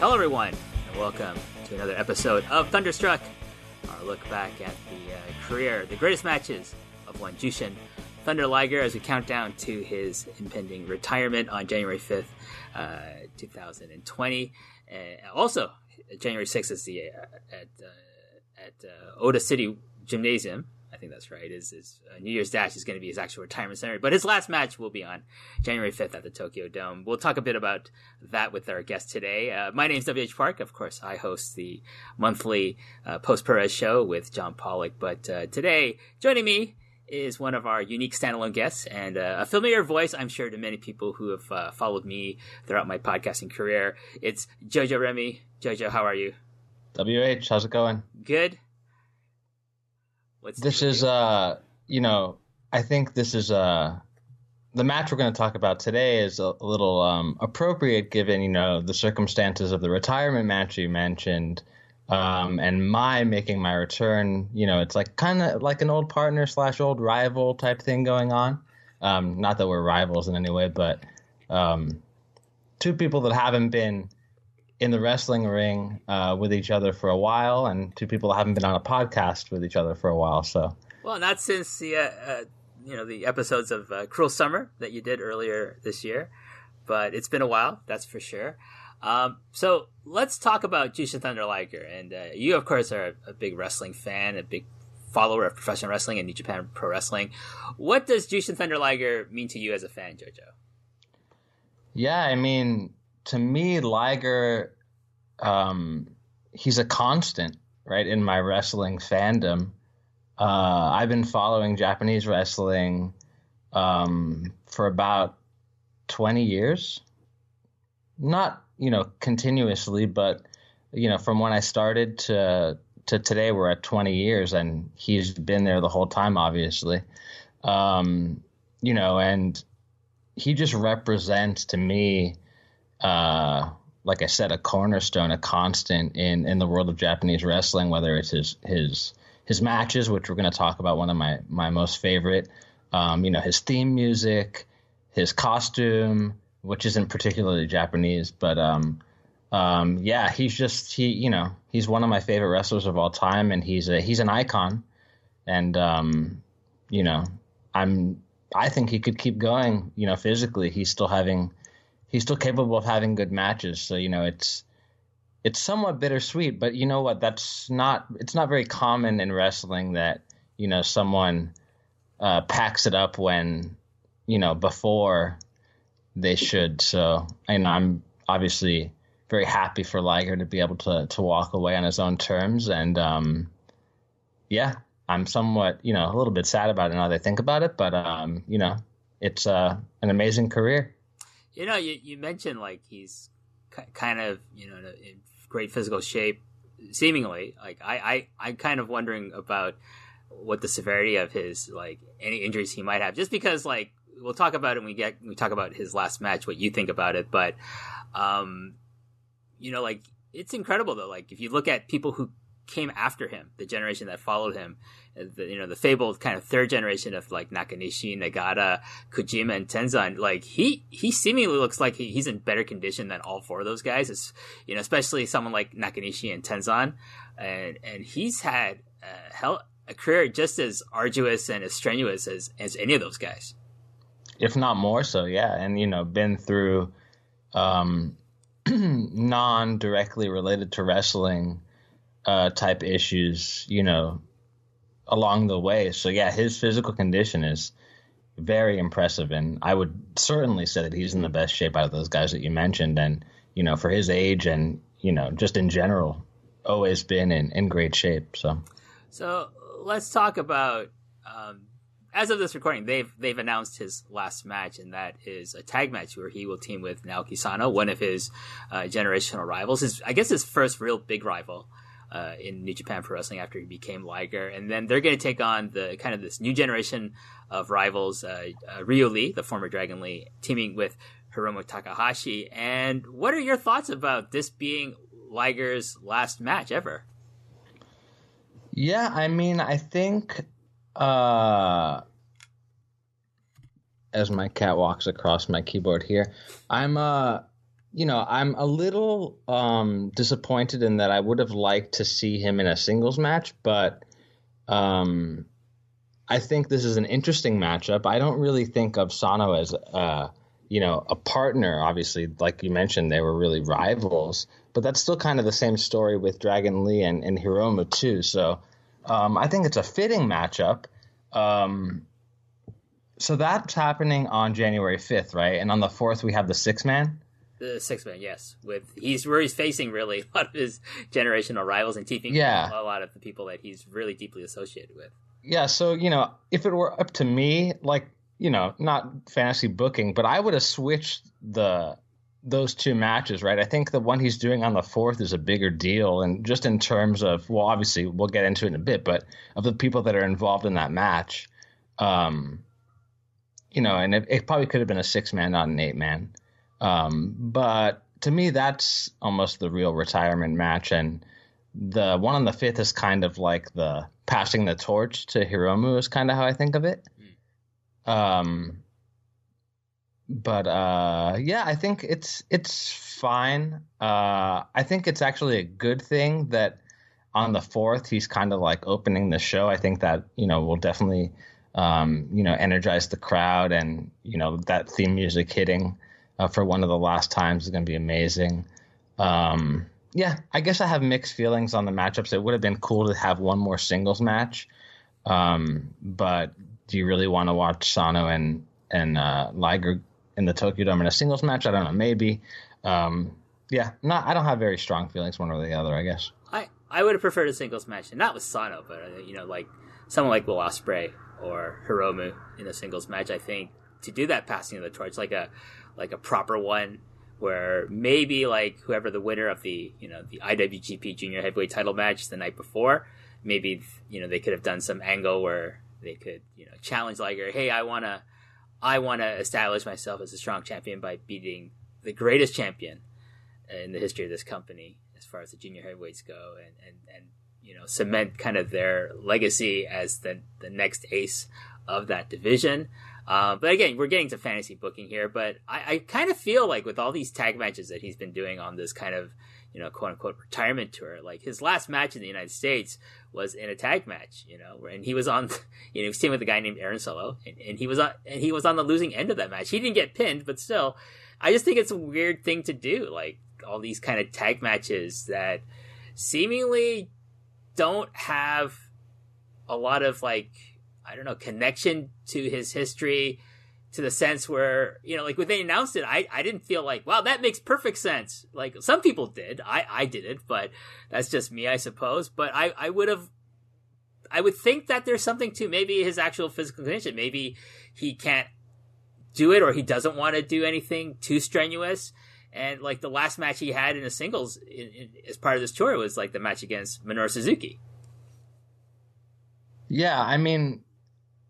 Hello everyone, and welcome to another episode of Thunderstruck, our look back at the career, the greatest matches of one Jushin Thunder Liger, as we count down to his impending retirement on January 5th, 2020. Also, January 6th is the at Oda City Gymnasium, I think that's right, is New Year's Dash is going to be his actual retirement ceremony. But his last match will be on January 5th at the Tokyo Dome. We'll talk a bit about that with our guest today. My name's W.H. Park. Of course, I host the monthly Post-Perez show with John Pollock. But today, joining me is one of our unique standalone guests and a familiar voice, I'm sure, to many people who have followed me throughout my podcasting career. It's Jojo Remy. Jojo, how are you? W.H., how's it going? Good. The match we're going to talk about today is a little appropriate given, you know, the circumstances of the retirement match you mentioned, and my making my return. You know, it's like kind of like an old partner / old rival type thing going on. Not that we're rivals in any way, but two people that haven't been in the wrestling ring with each other for a while, and two people haven't been on a podcast with each other for a while. So, well, not since the the episodes of Cruel Summer that you did earlier this year, but it's been a while, that's for sure. So let's talk about Jushin Thunder Liger, and you, of course, are a big wrestling fan, a big follower of professional wrestling and New Japan Pro Wrestling. What does Jushin Thunder Liger mean to you as a fan, Jojo? Yeah, I mean, to me, Liger, he's a constant, right, in my wrestling fandom. I've been following Japanese wrestling for about 20 years. Not, continuously, but, from when I started to today, we're at 20 years, and he's been there the whole time, obviously. And he just represents to me, like I said, a cornerstone, a constant in the world of Japanese wrestling, whether it's his matches, which we're going to talk about, one of my most favorite, his theme music, his costume, which isn't particularly Japanese, but, he's one of my favorite wrestlers of all time, and he's an icon, and, I think he could keep going, physically. He's still capable of having good matches. So, it's somewhat bittersweet, but you know what? It's not very common in wrestling that, someone packs it up when, before they should. So, I'm obviously very happy for Liger to be able to walk away on his own terms. And, I'm somewhat, a little bit sad about it now that I think about it, but, it's an amazing career. You mentioned like he's kind of, in great physical shape, seemingly. Like I'm kind of wondering about what the severity of his, like, any injuries he might have, just because, like, we'll talk about it when we talk about his last match, what you think about it. But, like, it's incredible though. Like, if you look at people who came after him, the generation that followed him, the fabled kind of third generation of like Nakanishi, Nagata, Kojima, and Tenzan, like he seemingly looks like he's in better condition than all four of those guys. It's, especially someone like Nakanishi and Tenzan, and he's had a career just as arduous and as strenuous as any of those guys. If not more so, yeah. And, you know, been through non-directly related to wrestling type issues, you know, along the way. So, yeah, his physical condition is very impressive. And I would certainly say that he's in the best shape out of those guys that you mentioned. And, you know, for his age and, you know, just in general, always been in great shape. So let's talk about, as of this recording, they've announced his last match, and that is a tag match where he will team with Naoki Sano, one of his generational rivals. I guess his first real big rival in New Japan Pro Wrestling after he became Liger. And then they're going to take on the kind of this new generation of rivals, Ryu Lee, the former Dragon Lee, teaming with Hiromu Takahashi. And what are your thoughts about this being Liger's last match ever? Yeah, I mean, I think as my cat walks across my keyboard here, I'm a little disappointed in that I would have liked to see him in a singles match, but I think this is an interesting matchup. I don't really think of Sano as a partner. Obviously, like you mentioned, they were really rivals, but that's still kind of the same story with Dragon Lee and Hiromu too. So I think it's a fitting matchup. So that's happening on January 5th, right? And on the 4th, we have the six-man? The six-man, yes. He's facing really a lot of his generational rivals and teaming a lot of the people that he's really deeply associated with. Yeah, so, you know, if it were up to me, like, you know, not fantasy booking, but I would have switched those two matches, right? I think the one he's doing on the 4th is a bigger deal, and just in terms of, well, obviously we'll get into it in a bit, but of the people that are involved in that match, you know, and it probably could have been a 6-man, not an 8-man. But to me, that's almost the real retirement match, and the one on the 5th is kind of like the passing the torch to Hiromu is kind of how I think of it. But I think it's fine. I think it's actually a good thing that on the 4th he's kind of like opening the show. I think that, you know, will definitely energize the crowd, and you know that theme music hitting for one of the last times is going to be amazing. I guess I have mixed feelings on the matchups. It would have been cool to have one more singles match, but do you really want to watch Sano and Liger in the Tokyo Dome in a singles match? I don't know, maybe. I don't have very strong feelings one or the other, I guess. I would have preferred a singles match, and not with Sano, but, you know, like someone like Will Ospreay or Hiromu in a singles match. I think to do that passing of the torch, like a proper one, where maybe like whoever the winner of the, you know, the IWGP Junior Heavyweight title match the night before, maybe, you know, they could have done some angle where they could, you know, challenge Liger, hey, I want to establish myself as a strong champion by beating the greatest champion in the history of this company as far as the junior heavyweights go, and you know, cement kind of their legacy as the next ace of that division. But again, we're getting to fantasy booking here, but I kind of feel like with all these tag matches that he's been doing on this kind of, you know, quote unquote retirement tour, like his last match in the United States was in a tag match, you know, and he was on, you know, he was teaming with a guy named Aaron Solo, and he was on the losing end of that match. He didn't get pinned, but still, I just think it's a weird thing to do, like all these kind of tag matches that seemingly don't have a lot of, like, I don't know, connection to his history, to the sense where, you know, like when they announced it, I didn't feel like, wow, that makes perfect sense. Like some people did. I didn't, but that's just me, I suppose. But I would think that there's something to maybe his actual physical condition. Maybe he can't do it, or he doesn't want to do anything too strenuous. And like the last match he had in a singles as part of this tour was like the match against Minoru Suzuki. Yeah, I mean,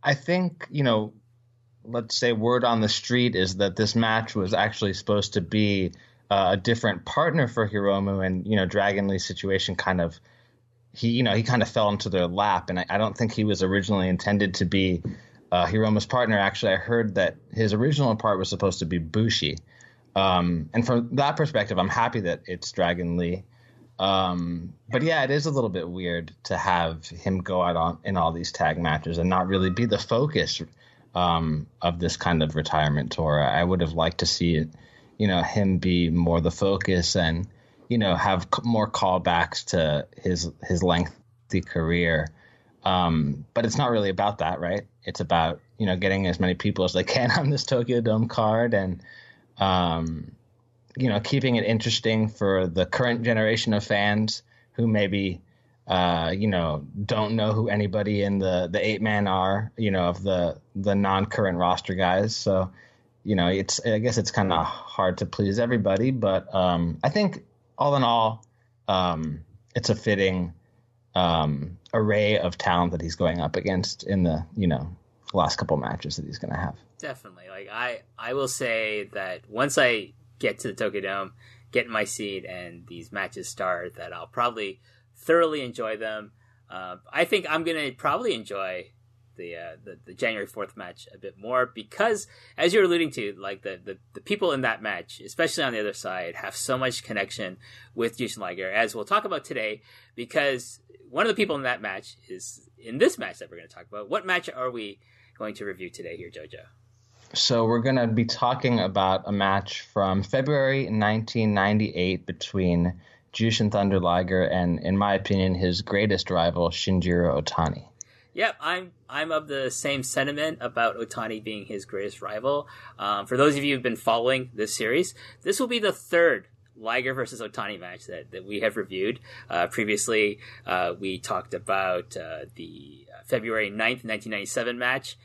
I think, you know, let's say word on the street is that this match was actually supposed to be a different partner for Hiromu, and, you know, Dragon Lee's situation kind of, he kind of fell into their lap, and I don't think he was originally intended to be Hiromu's partner. Actually, I heard that his original part was supposed to be Bushi. And from that perspective, I'm happy that it's Dragon Lee. But yeah, it is a little bit weird to have him go out on in all these tag matches and not really be the focus of this kind of retirement tour. I would have liked to see it, you know, him be more the focus and, you know, have more callbacks to his lengthy career. But it's not really about that, right? It's about, you know, getting as many people as they can on this Tokyo Dome card and, you know, keeping it interesting for the current generation of fans who maybe, you know, don't know who anybody in the eight man are, you know, of the non-current roster guys. So, you know, it's, I guess it's kind of hard to please everybody, but, I think all in all, it's a fitting, array of talent that he's going up against in the, you know, last couple matches that he's going to have. Definitely. Like I will say that once I get to the Tokyo Dome, get in my seat, and these matches start, that I'll probably thoroughly enjoy them. I think I'm going to probably enjoy the January 4th match a bit more because, as you're alluding to, like the people in that match, especially on the other side, have so much connection with Jushin Liger, as we'll talk about today, because one of the people in that match is in this match that we're going to talk about. What match are we going to review today here, Jojo? So we're going to be talking about a match from February 1998 between Jushin Thunder Liger and, in my opinion, his greatest rival, Shinjiro Otani. Yep, I'm of the same sentiment about Otani being his greatest rival. For those of you who've been following this series, this will be the third Liger versus Otani match that we have reviewed. Previously, we talked about the February 9th, 1997 match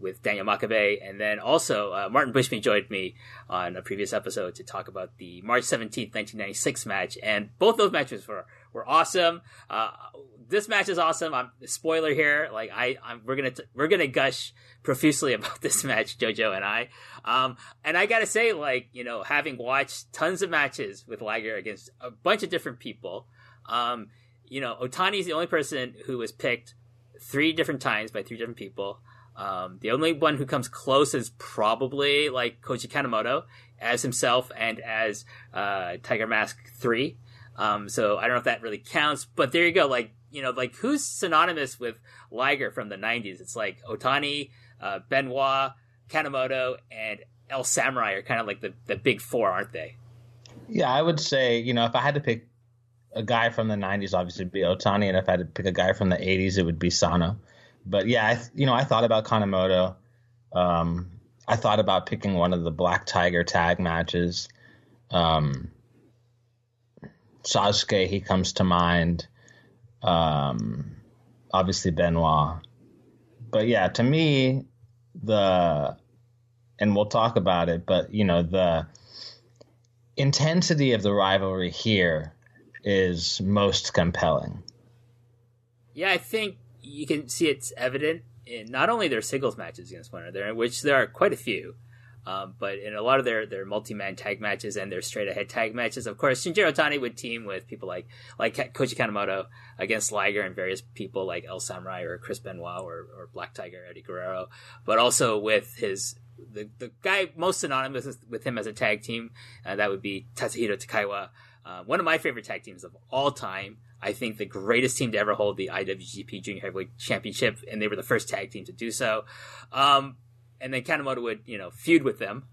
with Daniel Makabe, and then also Martin Bushby joined me on a previous episode to talk about the March 17th, 1996 match, and both those matches were awesome. This match is awesome. I'm spoiler here. Like we're gonna gush profusely about this match, Jojo and I. And I gotta say, like, you know, having watched tons of matches with Liger against a bunch of different people, you know, Otani's the only person who was picked 3 different times by 3 different people. The only one who comes close is probably like Koji Kanemoto as himself and as Tiger Mask 3. So I don't know if that really counts, but there you go. Like, you know, like who's synonymous with Liger from the 90s? It's like Otani, Benoit, Kanemoto, and El Samurai are kind of like the big four, aren't they? Yeah, I would say, you know, if I had to pick a guy from the 90s, obviously it would be Otani. And if I had to pick a guy from the 80s, it would be Sano. But yeah, I thought about Kanemoto. I thought about picking one of the Black Tiger tag matches. Sasuke, he comes to mind. Obviously Benoit, but yeah, to me and we'll talk about it, but you know, the intensity of the rivalry here is most compelling. Yeah, I think you can see it's evident in not only their singles matches against one another, which there are quite a few, but in a lot of their multi-man tag matches and their straight-ahead tag matches. Of course, Shinjiro Otani would team with people like Koji Kanemoto against Liger and various people like El Samurai or Chris Benoit or Black Tiger, Eddie Guerrero, but also with the guy most synonymous with him as a tag team, that would be Tatsuhiro Takaiwa, one of my favorite tag teams of all time. I think the greatest team to ever hold the IWGP Junior Heavyweight Championship, and they were the first tag team to do so. And then Kanemoto would, you know, feud with them,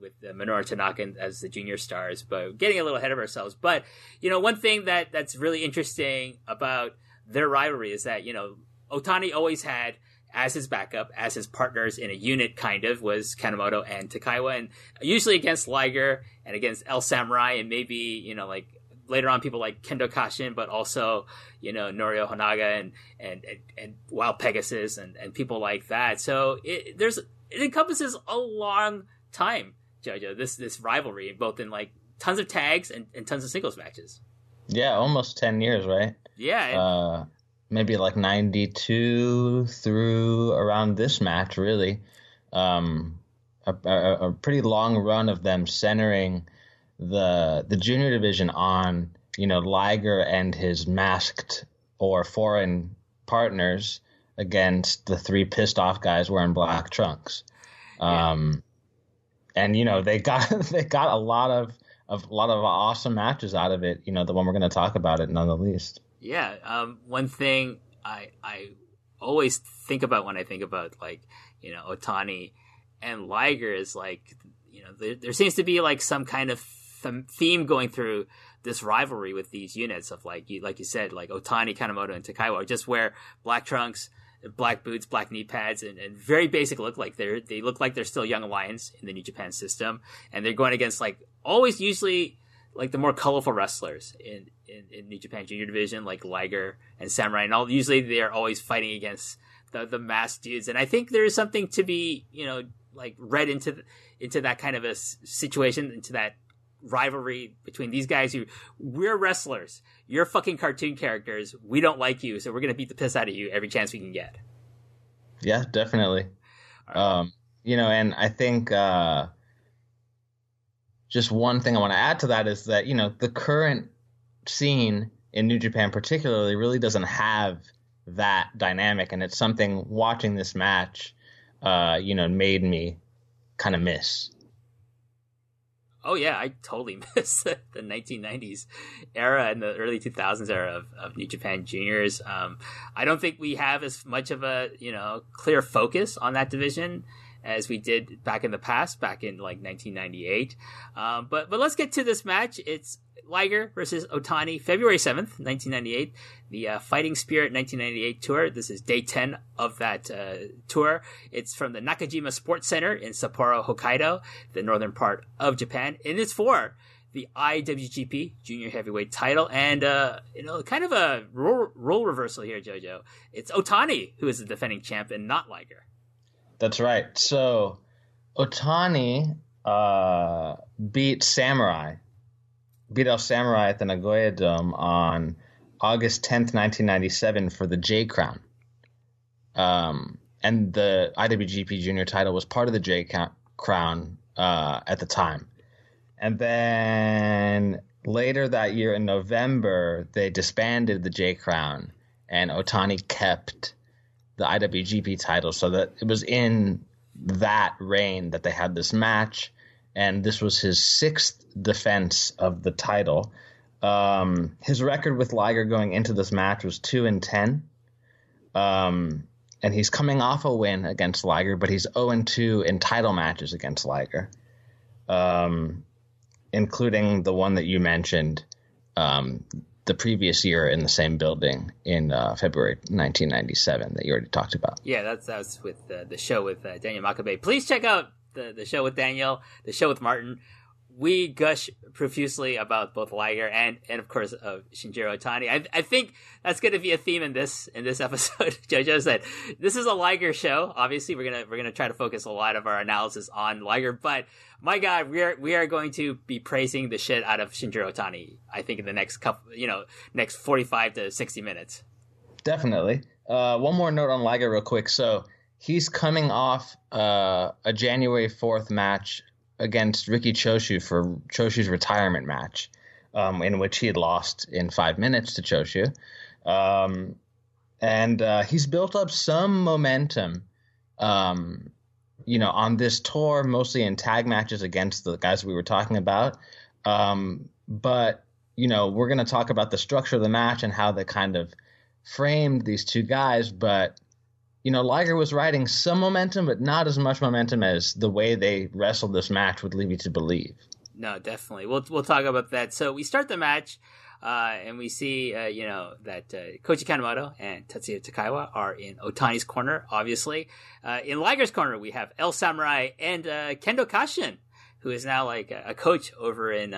with Minoru Tanaka as the junior stars, but getting a little ahead of ourselves. But, you know, one thing that's really interesting about their rivalry is that, you know, Otani always had as his backup, as his partners in a unit kind of, was Kanemoto and Takaiwa, and usually against Liger and against El Samurai and maybe, you know, like later on people like Kendo Kashin, but also, you know, Norio Honaga and Wild Pegasus and people like that. So it encompasses a long time, Jojo, this rivalry, both in like tons of tags and tons of singles matches. Yeah, almost 10 years, right? Yeah. Maybe like 92 through around this match, really. A pretty long run of them centering the junior division on, you know, Liger and his masked or foreign partners against the 3 pissed off guys wearing black trunks. Yeah. And you know, they got a lot of a lot of awesome matches out of it. You know, the one we're going to talk about it, none the least. Yeah. One thing I always think about when I think about, like, you know, Otani and Liger is, like, you know, there seems to be, like, some kind of theme going through this rivalry with these units of, like you said, like Otani, Kanemoto, and Takaiwa just wear black trunks, black boots, black knee pads, and very basic look. Like they look like they're still young lions in the New Japan system, and they're going against, like, always usually like the more colorful wrestlers in New Japan Junior Division, like Liger and Samurai, and all. Usually they're always fighting against the masked dudes, and I think there is something to be, you know, like read into that kind of a situation, into that rivalry between these guys who, we're wrestlers, you're fucking cartoon characters, we don't like you, so we're gonna beat the piss out of you every chance we can get. Yeah, definitely. Right. You know, and I think just one thing I want to add to that is that, you know, the current scene in New Japan particularly really doesn't have that dynamic, and it's something watching this match you know, made me kind of miss. Oh, yeah, I totally miss the 1990s era and the early 2000s era of New Japan Juniors. I don't think we have as much of a, you know, clear focus on that division as we did back in the past, back in, like, 1998. But let's get to this match. It's Liger versus Otani, February 7th, 1998, the Fighting Spirit 1998 tour. This is day 10 of that tour. It's from the Nakajima Sports Center in Sapporo, Hokkaido, the northern part of Japan. And it's for the IWGP Junior Heavyweight title. And, you know, kind of a role reversal here, Jojo. It's Otani who is the defending champ and not Liger. That's right. So Otani beat El Samurai at the Nagoya Dome on August 10th, 1997 for the J-Crown. And the IWGP Junior title was part of the J-Crown at the time. And then later that year in November, they disbanded the J-Crown, and Otani kept the IWGP title. So that it was in that reign that they had this match. And this was his sixth defense of the title. His record with Liger going into this match was 2-10. And he's coming off a win against Liger, but he's 0-2 in title matches against Liger, including the one that you mentioned the previous year in the same building in February 1997 that you already talked about. Yeah, that's with the show with Daniel Makabe. Please check out the show with Daniel, the show with Martin. We gush profusely about both Liger and of course, Shinjiro Otani. I think that's going to be a theme in this episode. Jojo said this is a Liger show. Obviously, we're gonna try to focus a lot of our analysis on Liger, but my God, we are going to be praising the shit out of Shinjiro Otani, I think, in the next next 45 to 60 minutes. Definitely. One more note on Liger, real quick. So he's coming off a January 4th match against Riki Choshu for Choshu's retirement match, in which he had lost in 5 minutes to Choshu. And he's built up some momentum, you know, on this tour, mostly in tag matches against the guys we were talking about. But, you know, we're going to talk about the structure of the match and how they kind of framed these two guys, but you know, Liger was riding some momentum, but not as much momentum as the way they wrestled this match would lead you to believe. No, definitely. We'll talk about that. So we start the match, and we see, you know, that Koji Kanemoto and Tatsuhiro Takaiwa are in Otani's corner, obviously. In Liger's corner, we have El Samurai and Kendo Kashin, who is now like a coach over in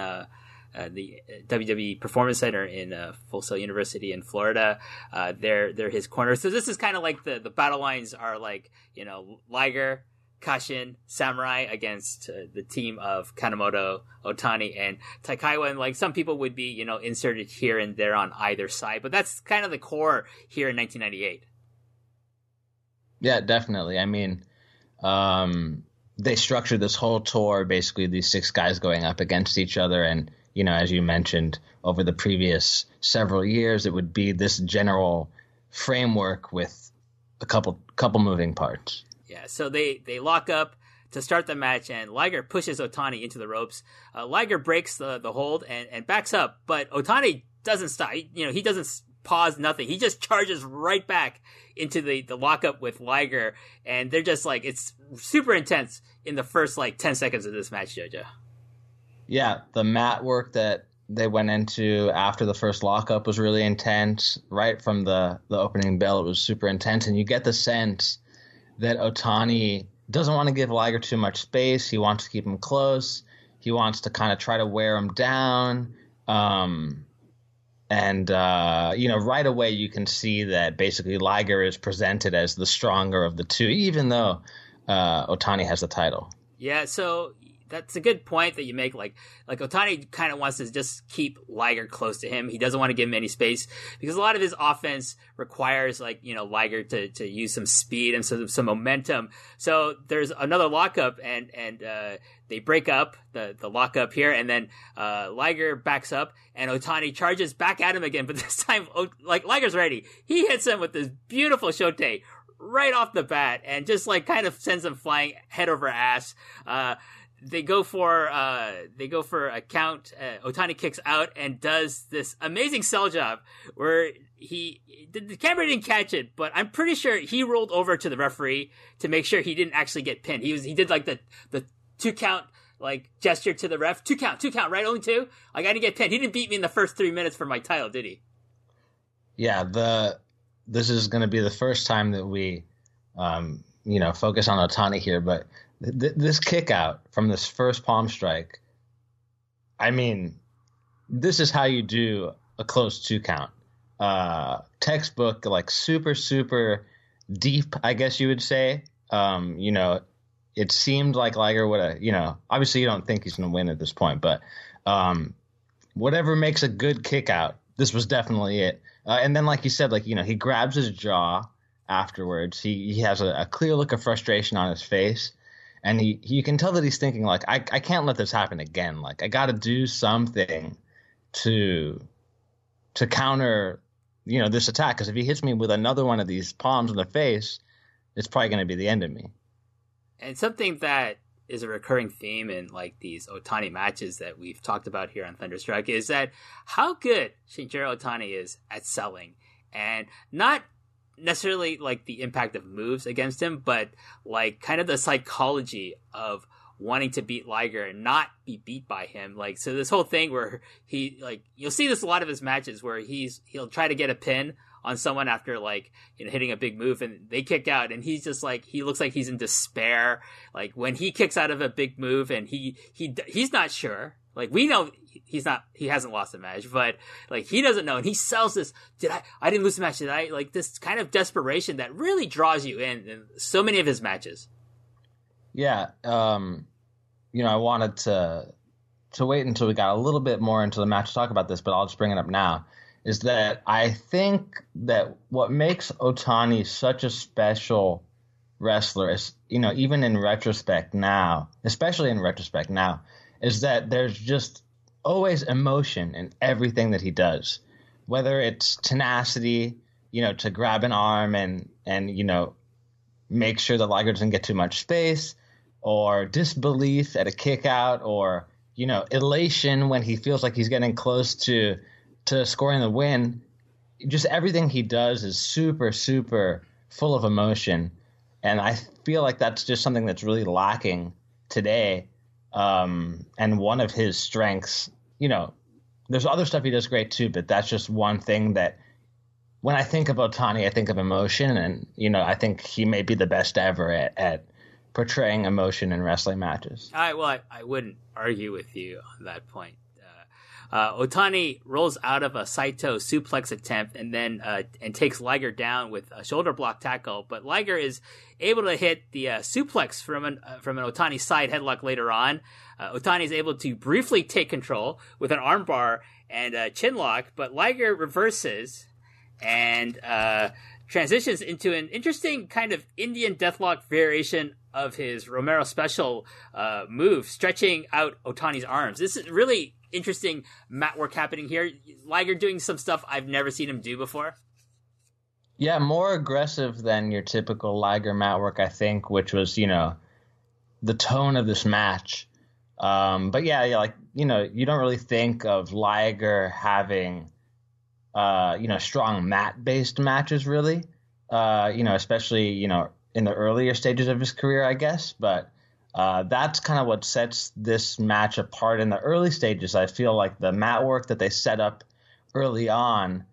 the WWE Performance Center in Full Sail University in Florida. They're his corner. So this is kind of like the battle lines are like, you know, Liger, Kashin, Samurai against the team of Kanemoto, Otani, and Takaiwa. And like some people would be, you know, inserted here and there on either side. But that's kind of the core here in 1998. Yeah, definitely. I mean, they structured this whole tour, basically these six guys going up against each other, and you know, as you mentioned, over the previous several years, it would be this general framework with a couple moving parts. Yeah, so they lock up to start the match, and Liger pushes Otani into the ropes. Liger breaks the hold and backs up, but Otani doesn't stop. He doesn't pause, nothing. He just charges right back into the lockup with Liger, and they're just like, it's super intense in the first 10 seconds of this match, Jojo. Yeah, the mat work that they went into after the first lockup was really intense. Right from the opening bell, it was super intense, and you get the sense that Otani doesn't want to give Liger too much space. He wants to keep him close. He wants to kind of try to wear him down. Right away you can see that basically Liger is presented as the stronger of the two, even though Otani has the title. Yeah, so that's a good point that you make. Like Otani kind of wants to just keep Liger close to him. He doesn't want to give him any space because a lot of his offense requires Liger to use some speed and some momentum. So there's another lockup and they break up the lockup here, and then Liger backs up and Otani charges back at him again. But this time, Liger's ready. He hits him with this beautiful shote right off the bat and just kind of sends him flying head over ass. They go for a count. Otani kicks out and does this amazing sell job where the camera didn't catch it, but I'm pretty sure he rolled over to the referee to make sure he didn't actually get pinned. He did the two count gesture to the ref. Two count, right? Only two. I didn't get pinned. He didn't beat me in the first 3 minutes for my title, did he? Yeah. This is going to be the first time that we focus on Otani here, but this kick out from this first palm strike, I mean, this is how you do a close two count. Textbook, super, super deep, I guess you would say. It seemed like Liger would have, obviously you don't think he's going to win at this point, but whatever makes a good kick out, this was definitely it. And then, like you said, he grabs his jaw afterwards. He has a clear look of frustration on his face. And you can tell that he's thinking, I can't let this happen again. I got to do something to counter, this attack. Because if he hits me with another one of these palms in the face, it's probably going to be the end of me. And something that is a recurring theme in, these Otani matches that we've talked about here on Thunderstruck is that how good Shinjiro Otani is at selling. And not necessarily the impact of moves against him, but kind of the psychology of wanting to beat Liger and not be beat by him. So this whole thing where he you'll see this a lot of his matches where he'll try to get a pin on someone after hitting a big move and they kick out, and he's just he looks like he's in despair. When he kicks out of a big move and he's not sure. We know he hasn't lost the match, but he doesn't know. And he sells this, I didn't lose the match, did I? This kind of desperation that really draws you in so many of his matches. Yeah. I wanted to wait until we got a little bit more into the match to talk about this, but I'll just bring it up now, is that I think that what makes Otani such a special wrestler is, even in retrospect now, is that there's just always emotion in everything that he does, whether it's tenacity, to grab an arm and make sure that Liger doesn't get too much space, or disbelief at a kick out, or, elation when he feels like he's getting close to scoring the win. Just everything he does is super, super full of emotion. And I feel like that's just something that's really lacking today. And one of his strengths, there's other stuff he does great too, but that's just one thing that when I think of Otani, I think of emotion, and, I think he may be the best ever at portraying emotion in wrestling matches. All right. Well, I wouldn't argue with you on that point. Otani rolls out of a Saito suplex attempt and then takes Liger down with a shoulder block tackle, but Liger is able to hit the suplex from an Otani side headlock later on. Otani is able to briefly take control with an armbar and a chin lock, but Liger reverses and transitions into an interesting kind of Indian deathlock variation of his Romero special move, stretching out Otani's arms. This is really interesting mat work happening here. Liger doing some stuff I've never seen him do before. Yeah, more aggressive than your typical Liger mat work, I think, which was, the tone of this match. But yeah, like, you know, you don't really think of Liger having, you know, strong mat-based matches really, you know, especially, you know, in the earlier stages of his career, I guess. But that's kind of what sets this match apart in the early stages. I feel like the mat work that they set up early on,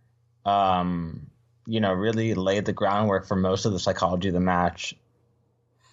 you know, really laid the groundwork for most of the psychology of the match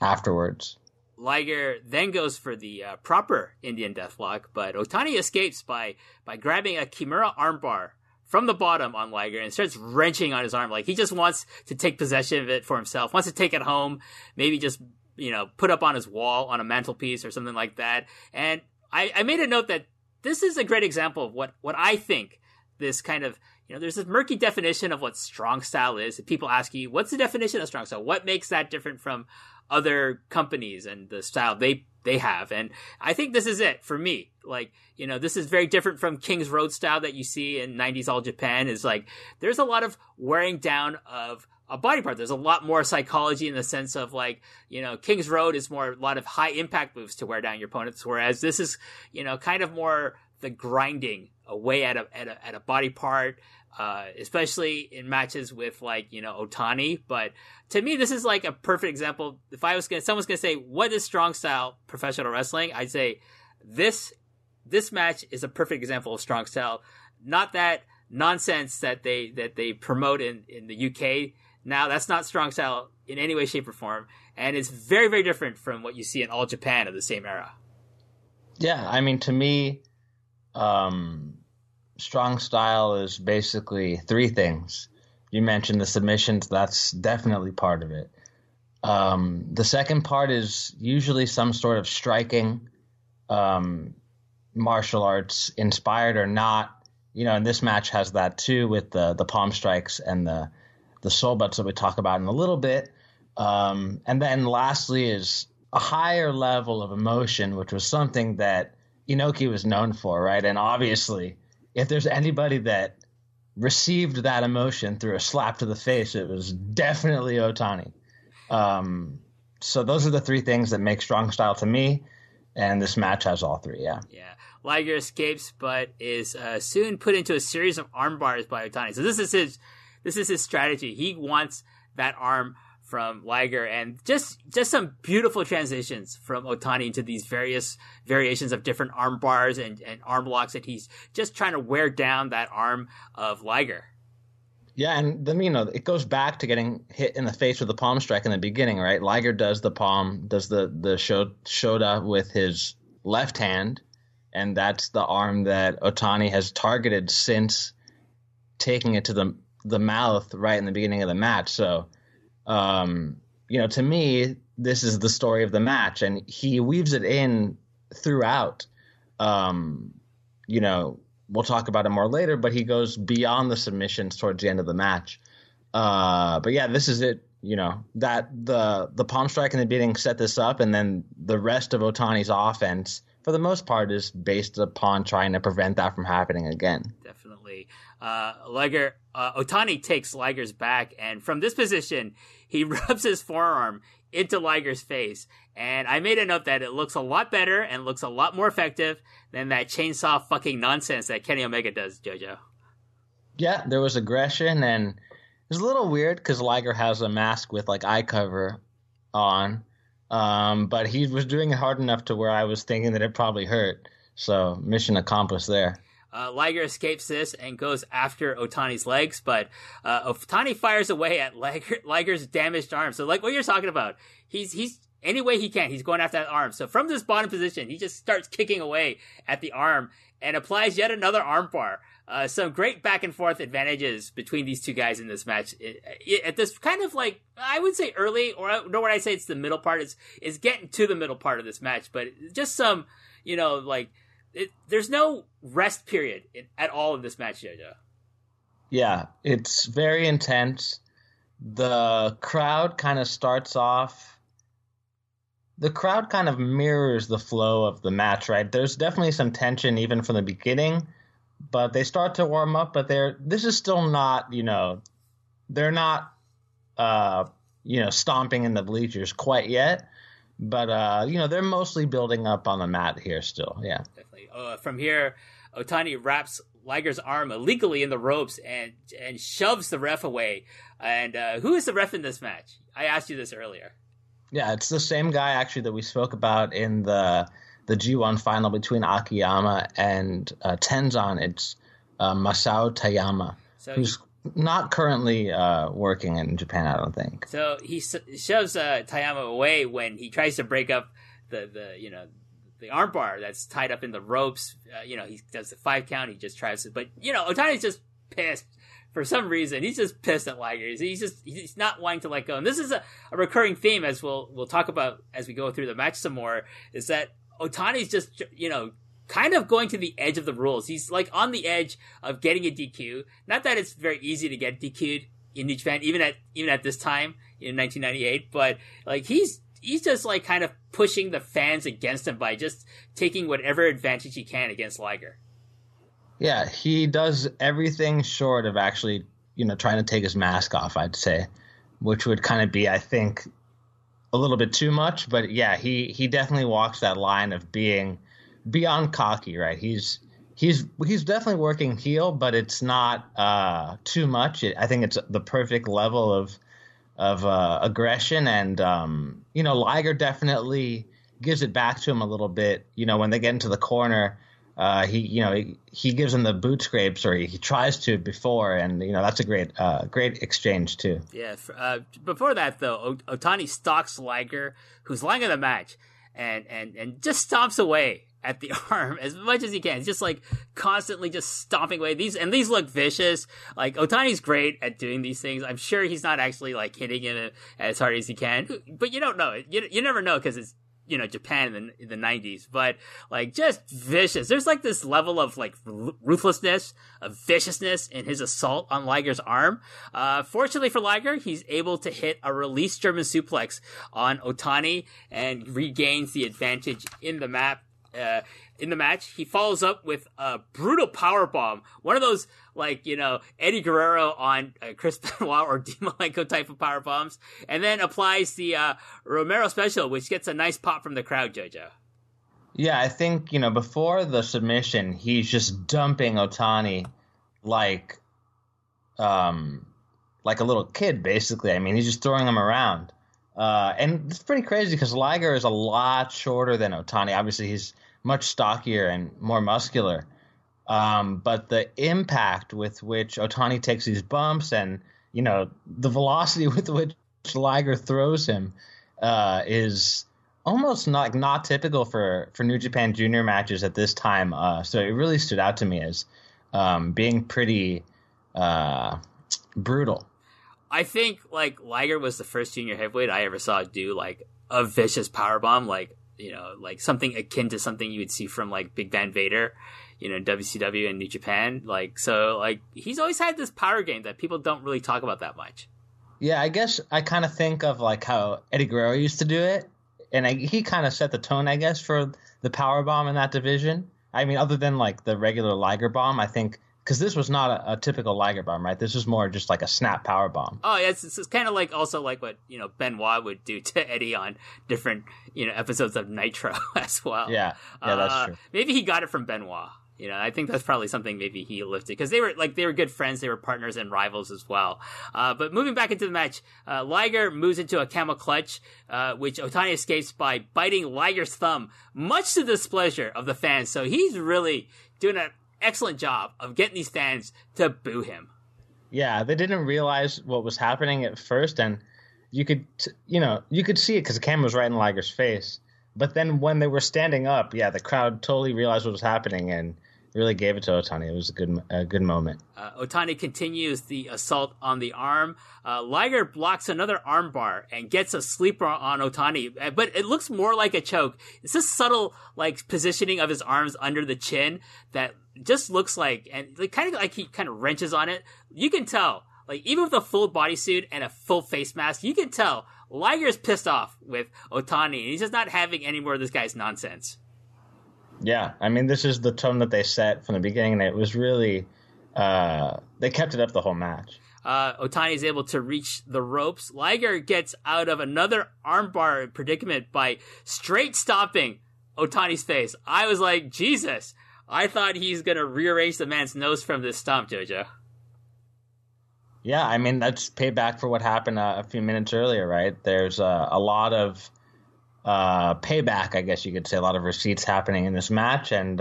afterwards. Liger then goes for the proper Indian Deathlock, but Otani escapes by grabbing a Kimura armbar from the bottom on Liger and starts wrenching on his arm. Like, he just wants to take possession of it for himself, wants to take it home, maybe just, you know, put up on his wall, on a mantelpiece or something like that. And I made a note that this is a great example of what I think this kind of, you know, there's this murky definition of what strong style is. If people ask you, what's the definition of strong style? What makes that different from other companies and the style they have? And I think this is it for me. Like, you know, this is very different from King's Road style that you see in 90s All Japan. Is like, there's a lot of wearing down of a body part. There's a lot more psychology in the sense of, like, you know, King's Road is more a lot of high impact moves to wear down your opponents. Whereas this is, you know, kind of more the grinding away at a body part, especially in matches with, like, you know, Otani. But to me, this is like a perfect example. If someone's gonna say, what is strong style professional wrestling? I'd say this match is a perfect example of strong style. Not that nonsense that they promote in the UK. Now, that's not strong style in any way, shape, or form, and it's very, very different from what you see in All Japan of the same era. Yeah, I mean, to me, strong style is basically three things. You mentioned the submissions. That's definitely part of it. The second part is usually some sort of striking, martial arts inspired or not. You know, and this match has that too, with the palm strikes and the soul butts that we talk about in a little bit. And then lastly is a higher level of emotion, which was something that Inoki was known for, right? And obviously, if there's anybody that received that emotion through a slap to the face, it was definitely Otani. So those are the three things that make strong style to me, and this match has all three, yeah. Yeah. Liger escapes, but is soon put into a series of arm bars by Otani. So this is his strategy. He wants that arm from Liger, and just some beautiful transitions from Otani into these various variations of different arm bars and arm locks that he's just trying to wear down that arm of Liger. Yeah, and then, you know, it goes back to getting hit in the face with the palm strike in the beginning, right? Liger does the palm, does the shoda with his left hand, and that's the arm that Otani has targeted since taking it to the mouth right in the beginning of the match. So, you know, to me, this is the story of the match, and he weaves it in throughout. You know, we'll talk about it more later, but he goes beyond the submissions towards the end of the match. But yeah, this is it. You know, that the palm strike in the beginning set this up, and then the rest of Otani's offense, for the most part, is based upon trying to prevent that from happening again. Definitely. Otani takes Liger's back, and from this position, he rubs his forearm into Liger's face. And I made a note that it looks a lot better and looks a lot more effective than that chainsaw fucking nonsense that Kenny Omega does, Jojo. Yeah, there was aggression, and it was a little weird because Liger has a mask with, like, eye cover on. But he was doing it hard enough to where I was thinking that it probably hurt. So mission accomplished there. Liger escapes this and goes after Otani's legs, but Otani fires away at Liger's damaged arm. So, like what you're talking about, he's any way he can, he's going after that arm. So from this bottom position, he just starts kicking away at the arm and applies yet another armbar. Some great back and forth advantages between these two guys in this match. At this kind of, like, I would say early, or no, when I say it's the middle part, it's getting to the middle part of this match, but just some, you know, like, there's no rest period at all in this match, Jojo. Yeah, it's very intense. The crowd kind of starts off. The crowd kind of mirrors the flow of the match, right? There's definitely some tension even from the beginning. But they start to warm up, but this is still not, you know, they're not, you know, stomping in the bleachers quite yet. But, you know, they're mostly building up on the mat here still, yeah. Definitely. From here, Otani wraps Liger's arm illegally in the ropes and shoves the ref away. And who is the ref in this match? I asked you this earlier. Yeah, it's the same guy, actually, that we spoke about in the G1 final between Akiyama and Tenzan. It's Masao Tayama, so who's not currently working in Japan, I don't think. So he shoves Tayama away when he tries to break up the armbar that's tied up in the ropes. He does the 5 count. He just tries it, but Otani's just pissed for some reason. He's just pissed at Liger. He's not wanting to let go. And this is a recurring theme, as we'll talk about as we go through the match some more. Is that Otani's just kind of going to the edge of the rules. He's like on the edge of getting a DQ. Not that it's very easy to get DQ'd in New Japan, even at this time in 1998. But like he's just like kind of pushing the fans against him by just taking whatever advantage he can against Liger. Yeah, he does everything short of actually trying to take his mask off. I'd say, which would kind of be, I think, a little bit too much. But yeah, he definitely walks that line of being beyond cocky, right? He's definitely working heel, but it's not too much. I think it's the perfect level of aggression, and Liger definitely gives it back to him a little bit. When they get into the corner, he gives him the boot scrapes, or he tries to before, and that's a great exchange too. Yeah. Before that though, Otani stalks Liger, who's lying in the match, and just stomps away at the arm as much as he can. It's just like constantly just stomping away. These look vicious. Like Otani's great at doing these things. I'm sure he's not actually like hitting it as hard as he can, but you don't know. You never know, because it's Japan in the 90s. But like just vicious. There's like this level of like ruthlessness, of viciousness in his assault on Liger's arm. Fortunately for Liger, he's able to hit a release German suplex on Otani and regains the advantage in the map. In the match, he follows up with a brutal power bomb, one of those like Eddie Guerrero on Chris Benoit or Dean Malenko type of power bombs, and then applies the Romero special, which gets a nice pop from the crowd. Jojo, yeah, I think before the submission, he's just dumping Otani like a little kid, basically. I mean, he's just throwing him around. And it's pretty crazy because Liger is a lot shorter than Otani. Obviously, he's much stockier and more muscular. But the impact with which Otani takes these bumps and, the velocity with which Liger throws him is almost not typical for New Japan Junior matches at this time. So it really stood out to me as being pretty brutal. I think like Liger was the first junior heavyweight I ever saw do like a vicious powerbomb, like like something akin to something you would see from like Big Van Vader, WCW and New Japan. Like so, like he's always had this power game that people don't really talk about that much. Yeah, I guess I kind of think of like how Eddie Guerrero used to do it, and he kind of set the tone, I guess, for the powerbomb in that division. I mean, other than like the regular Liger bomb, I think. Because this was not a typical Liger bomb, right? This was more just like a snap power bomb. Oh, yeah, it's kind of like also like what Benoit would do to Eddie on different episodes of Nitro as well. Yeah, that's true. Maybe he got it from Benoit. I think that's probably something maybe he lifted, because they were good friends, they were partners and rivals as well. But moving back into the match, Liger moves into a camel clutch, which Otani escapes by biting Liger's thumb, much to the displeasure of the fans. So he's really doing excellent job of getting these fans to boo him. Yeah, they didn't realize what was happening at first, and you could see it because the camera was right in Liger's face. But then when they were standing up, yeah, the crowd totally realized what was happening and really gave it to Otani. It was a good moment. Otani continues the assault on the arm. Liger blocks another armbar and gets a sleeper on Otani, but it looks more like a choke. It's this subtle like positioning of his arms under the chin that just looks like, and he kind of wrenches on it. You can tell, like even with a full bodysuit and a full face mask, you can tell Liger's pissed off with Otani, and he's just not having any more of this guy's nonsense. Yeah, I mean, this is the tone that they set from the beginning, and it was really they kept it up the whole match. Otani is able to reach the ropes. Liger gets out of another armbar predicament by straight stomping Otani's face. I was like, Jesus. I thought he's going to rearrange the man's nose from this stomp, Jojo. Yeah, I mean, that's payback for what happened a few minutes earlier, right? There's a lot of payback, I guess you could say, a lot of receipts happening in this match. And,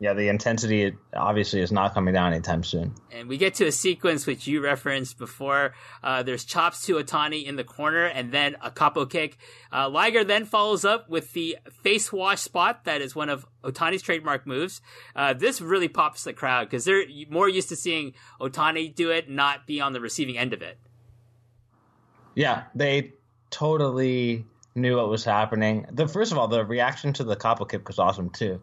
yeah, the intensity obviously is not coming down anytime soon. And we get to a sequence which you referenced before. There's chops to Otani in the corner and then a capo kick. Liger then follows up with the face wash spot that is one of Otani's trademark moves. This really pops the crowd because they're more used to seeing Otani do it, not be on the receiving end of it. Yeah, they totally knew what was happening. First of all, the reaction to the capo kick was awesome too.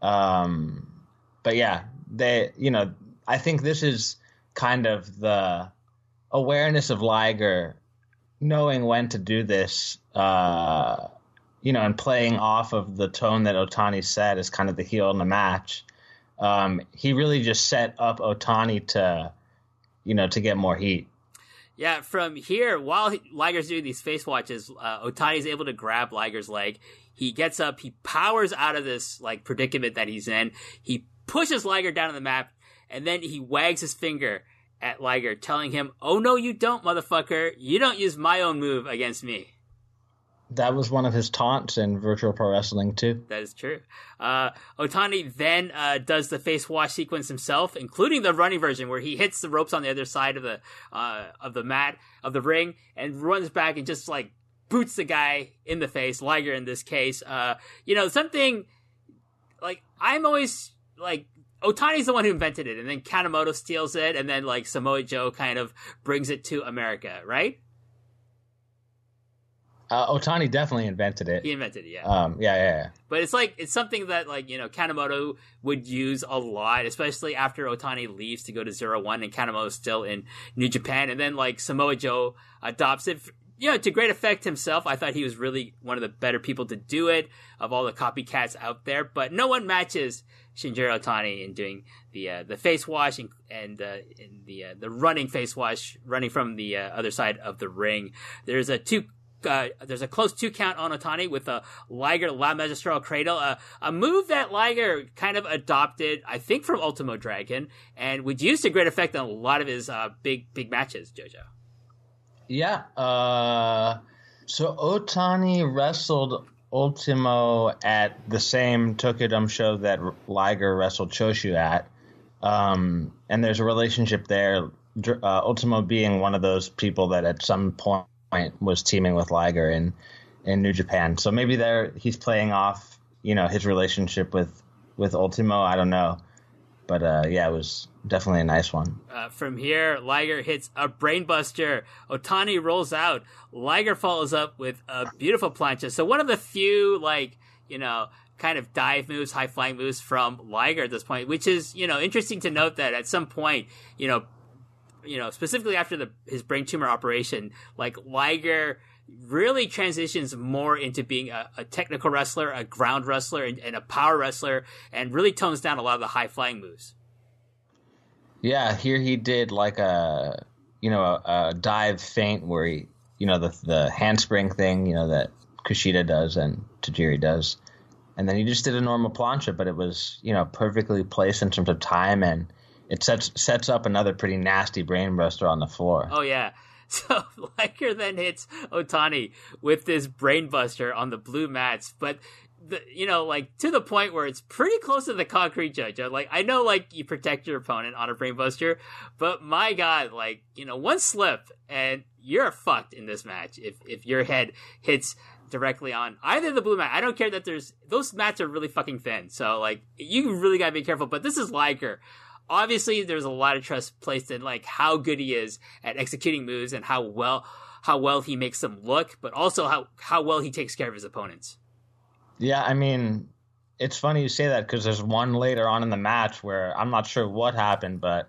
But yeah, I think this is kind of the awareness of Liger knowing when to do this, and playing off of the tone that Otani set as kind of the heel in the match. He really just set up Otani to get more heat. Yeah, from here, while Liger's doing these face watches, Otani's able to grab Liger's leg. He gets up, he powers out of this predicament that he's in. He pushes Liger down on the map, and then he wags his finger at Liger, telling him, "Oh no, you don't, motherfucker! You don't use my own move against me." That was one of his taunts in Virtual Pro Wrestling too. That is true. Otani then does the face wash sequence himself, including the running version where he hits the ropes on the other side of the mat of the ring and runs back and just boots the guy in the face, Liger in this case. Something I'm always Otani's the one who invented it, and then Kanemoto steals it, and then Samoa Joe kind of brings it to America, right? Otani definitely invented it. He invented it, yeah. Yeah. But it's it's something that Kanemoto would use a lot, especially after Otani leaves to go to 0-1 and Kanemoto's still in New Japan. And then Samoa Joe adopts it, to great effect himself. I thought he was really one of the better people to do it of all the copycats out there. But no one matches Shinjiro Otani in doing the face wash and the running face wash, running from the other side of the ring. There's a close two count on Otani with a Liger La Magistral Cradle, a move that Liger kind of adopted, I think, from Ultimo Dragon, and would use to great effect on a lot of his big matches, Jojo. Yeah. So Otani wrestled Ultimo at the same Tokyo Dome show that Liger wrestled Choshu at, and there's a relationship there, Ultimo being one of those people that at some point was teaming with Liger in New Japan. So maybe there he's playing off, his relationship with Ultimo. I don't know. But, yeah, it was definitely a nice one. From here, Liger hits a brainbuster. Otani rolls out. Liger follows up with a beautiful plancha. So one of the few, kind of dive moves, high-flying moves from Liger at this point, which is, interesting to note that at some point, specifically after his brain tumor operation, Liger really transitions more into being a technical wrestler, a ground wrestler, and a power wrestler, and really tones down a lot of the high-flying moves. Yeah, here he did a dive feint where he, the handspring thing, that Kushida does and Tajiri does. And then he just did a normal plancha, but it was, perfectly placed in terms of time, and it sets up another pretty nasty brainbuster on the floor. Oh, yeah. So Liger then hits Otani with this brainbuster on the blue mats, but, to the point where it's pretty close to the concrete, Jojo. I know, you protect your opponent on a brainbuster, but my God, one slip and you're fucked in this match if your head hits directly on either the blue mat. I don't care that those mats are really fucking thin, so, you really gotta be careful, but this is Liger. Obviously, there's a lot of trust placed in how good he is at executing moves and how well he makes them look, but also how well he takes care of his opponents. Yeah, I mean, it's funny you say that because there's one later on in the match where I'm not sure what happened, but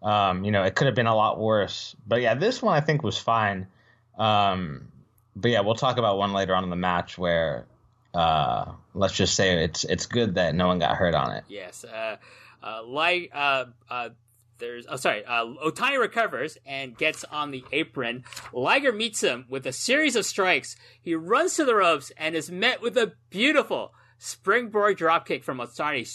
it could have been a lot worse. But yeah, this one I think was fine. But yeah, we'll talk about one later on in the match where let's just say it's good that no one got hurt on it. Yes. Otani recovers and gets on the apron. Liger meets him with a series of strikes. He runs to the ropes and is met with a beautiful springboard dropkick from Otani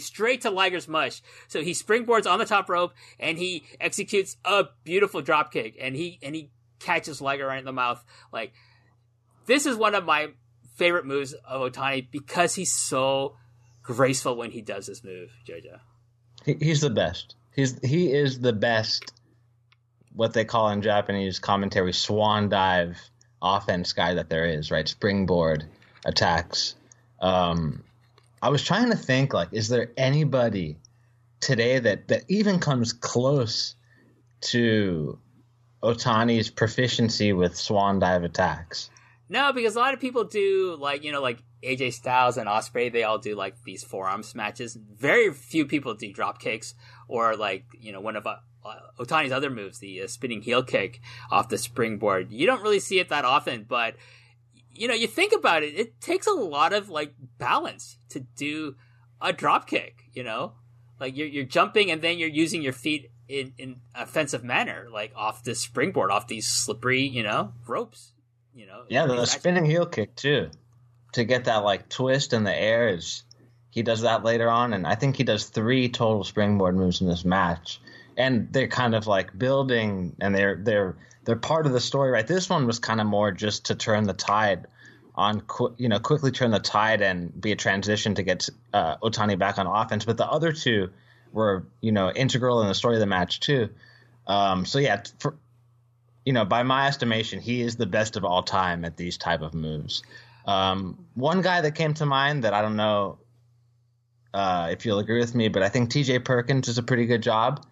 straight to Liger's mush. So he springboards on the top rope and he executes a beautiful dropkick and he catches Liger right in the mouth. Like, this is one of my favorite moves of Otani because he's so graceful when he does this move, Jojo. He's the best. He is the best, what they call in Japanese commentary, swan dive offense guy that there is, right? Springboard attacks. I was trying to think, like, is there anybody today that even comes close to Otani's proficiency with swan dive attacks? No, because a lot of people do, like AJ Styles and Ospreay, they all do, like, these forearm smashes. Very few people do drop kicks or, like, one of Otani's other moves, the spinning heel kick off the springboard. You don't really see it that often, but, you think about it, it takes a lot of, like, balance to do a drop kick, Like, you're jumping and then you're using your feet in offensive manner, like, off this springboard, off these slippery, ropes. Yeah, the spinning heel kick too, to get that like twist in the air. He does that later on, and I think he does 3 total springboard moves in this match, and they're kind of like building, and they're part of the story, right? This one was kind of more just to turn the tide on, quickly turn the tide and be a transition to get Otani back on offense. But the other 2 were integral in the story of the match too. So yeah. By my estimation, he is the best of all time at these type of moves. One guy that came to mind that I don't know if you'll agree with me, but I think TJ Perkins does a pretty good job.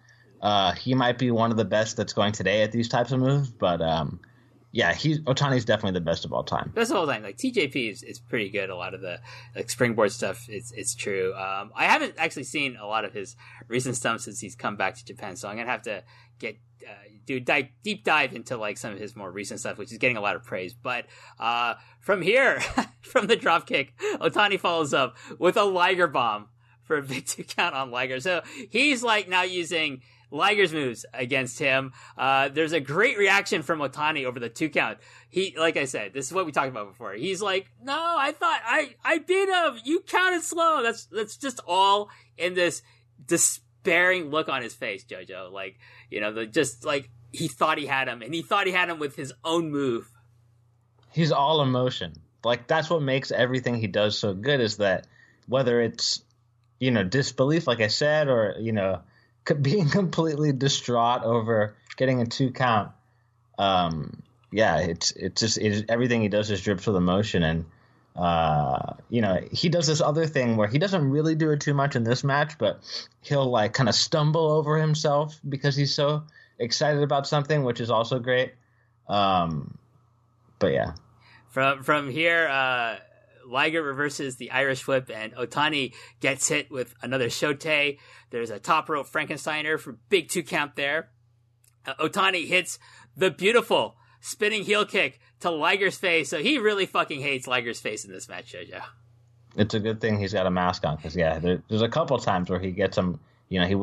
He might be one of the best that's going today at these types of moves, but Otani's definitely the best of all time. Best of all time. Like, TJP is pretty good. A lot of the like springboard stuff, it's true. I haven't actually seen a lot of his recent stuff since he's come back to Japan, so I'm going to have to deep dive into like some of his more recent stuff, which is getting a lot of praise. But from here, from the dropkick, Otani follows up with a Liger bomb for a big 2 count on Liger. So he's like now using Liger's moves against him. There's a great reaction from Otani over the 2 count. He, like I said, this is what we talked about before. He's like, "No, I thought I beat him. You counted slow." That's just all in this despairing look on his face, Jojo. Like, just like he thought he had him, and he thought he had him with his own move. He's all emotion. Like, that's what makes everything he does so good, is that whether it's, disbelief, like I said, or, being completely distraught over getting a 2 count. It's everything he does is drips with emotion. And, he does this other thing where he doesn't really do it too much in this match, but he'll like kind of stumble over himself because he's so excited about something, which is also great. But yeah. From here, Liger reverses the Irish whip, and Otani gets hit with another shote. There's a top rope Frankensteiner for big 2 count there. Otani hits the beautiful spinning heel kick to Liger's face. So he really fucking hates Liger's face in this match, Jojo. It's a good thing he's got a mask on, because yeah, there's a couple times where he gets him. You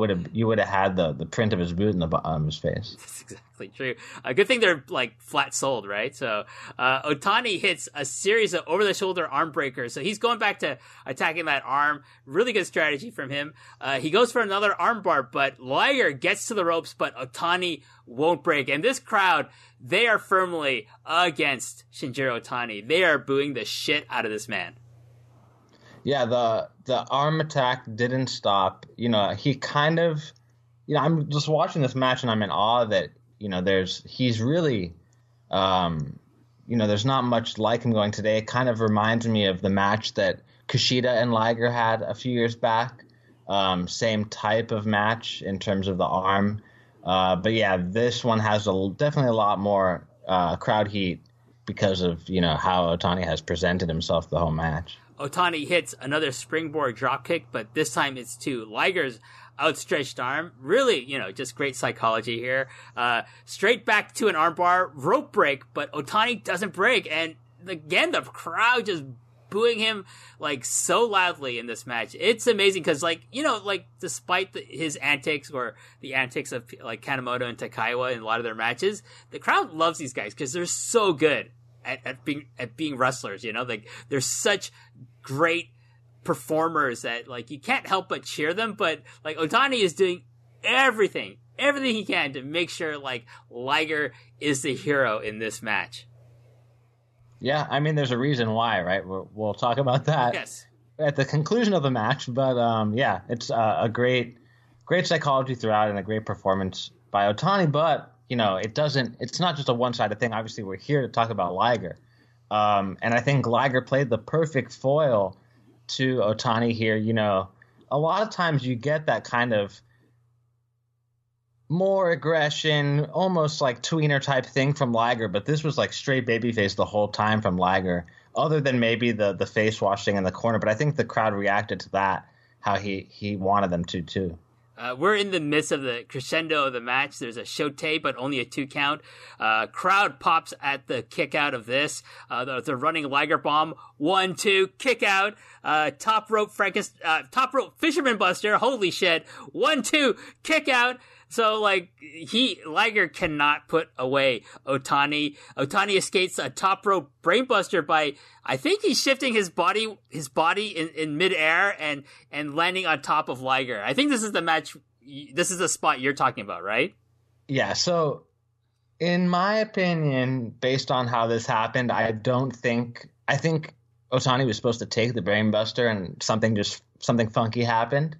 would have had the print of his boot in the bottom of his face. That's exactly true. A good thing they're like flat soled, right? So Otani hits a series of over the shoulder arm breakers. So he's going back to attacking that arm. Really good strategy from him. He goes for another arm bar, but Liger gets to the ropes, but Otani won't break. And this crowd, they are firmly against Shinjiro Otani. They are booing the shit out of this man. Yeah, the arm attack didn't stop. He kind of, I'm just watching this match and I'm in awe that, he's really, there's not much like him going today. It kind of reminds me of the match that Kushida and Liger had a few years back. Same type of match in terms of the arm. But yeah, this one has definitely a lot more crowd heat because of, how Otani has presented himself the whole match. Otani hits another springboard dropkick, but this time it's to Liger's outstretched arm. Really, just great psychology here. Straight back to an armbar, rope break, but Otani doesn't break. And again, the crowd just booing him like so loudly in this match. It's amazing because, like, you know, like despite his antics or the antics of like Kanemoto and Takaiwa in a lot of their matches, the crowd loves these guys because they're so good at being wrestlers. You know, like they're such great performers that like you can't help but cheer them. But like Otani is doing everything he can to make sure like Liger is the hero in this match. Yeah, I mean, there's a reason why, right? We'll talk about that at the conclusion of the match. But yeah, it's a great psychology throughout and a great performance by Otani. But you know, it's not just a one-sided thing. Obviously, we're here to talk about Liger, and I think Liger played the perfect foil to Otani here. You know, a lot of times you get that kind of more aggression, almost like tweener type thing from Liger, but this was like straight babyface the whole time from Liger, other than maybe the face washing in the corner. But I think the crowd reacted to that how he wanted them to too. We're in the midst of the crescendo of the match. There's a shote, but only a 2 count. Crowd pops at the kick out of this. The running Liger bomb. 1, 2, kick out. Top rope fisherman buster. Holy shit. 1, 2, kick out. So, like, Liger cannot put away Otani. Otani escapes a top rope brainbuster by, I think he's shifting his body in midair and landing on top of Liger. I think this is the spot you're talking about, right? Yeah, so, in my opinion, based on how this happened, I think Otani was supposed to take the brainbuster and something funky happened.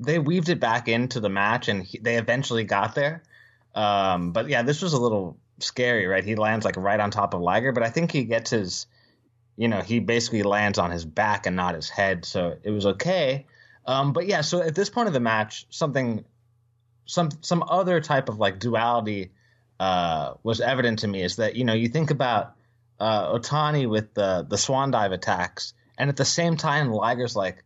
They weaved it back into the match, and they eventually got there. But yeah, this was a little scary, right? He lands like right on top of Liger, but I think he gets his, you know, he basically lands on his back and not his head, so it was okay. But yeah, so at this point of the match, some other type of like duality was evident to me. Is that, you know, you think about Otani with the swan dive attacks, and at the same time, Liger's like,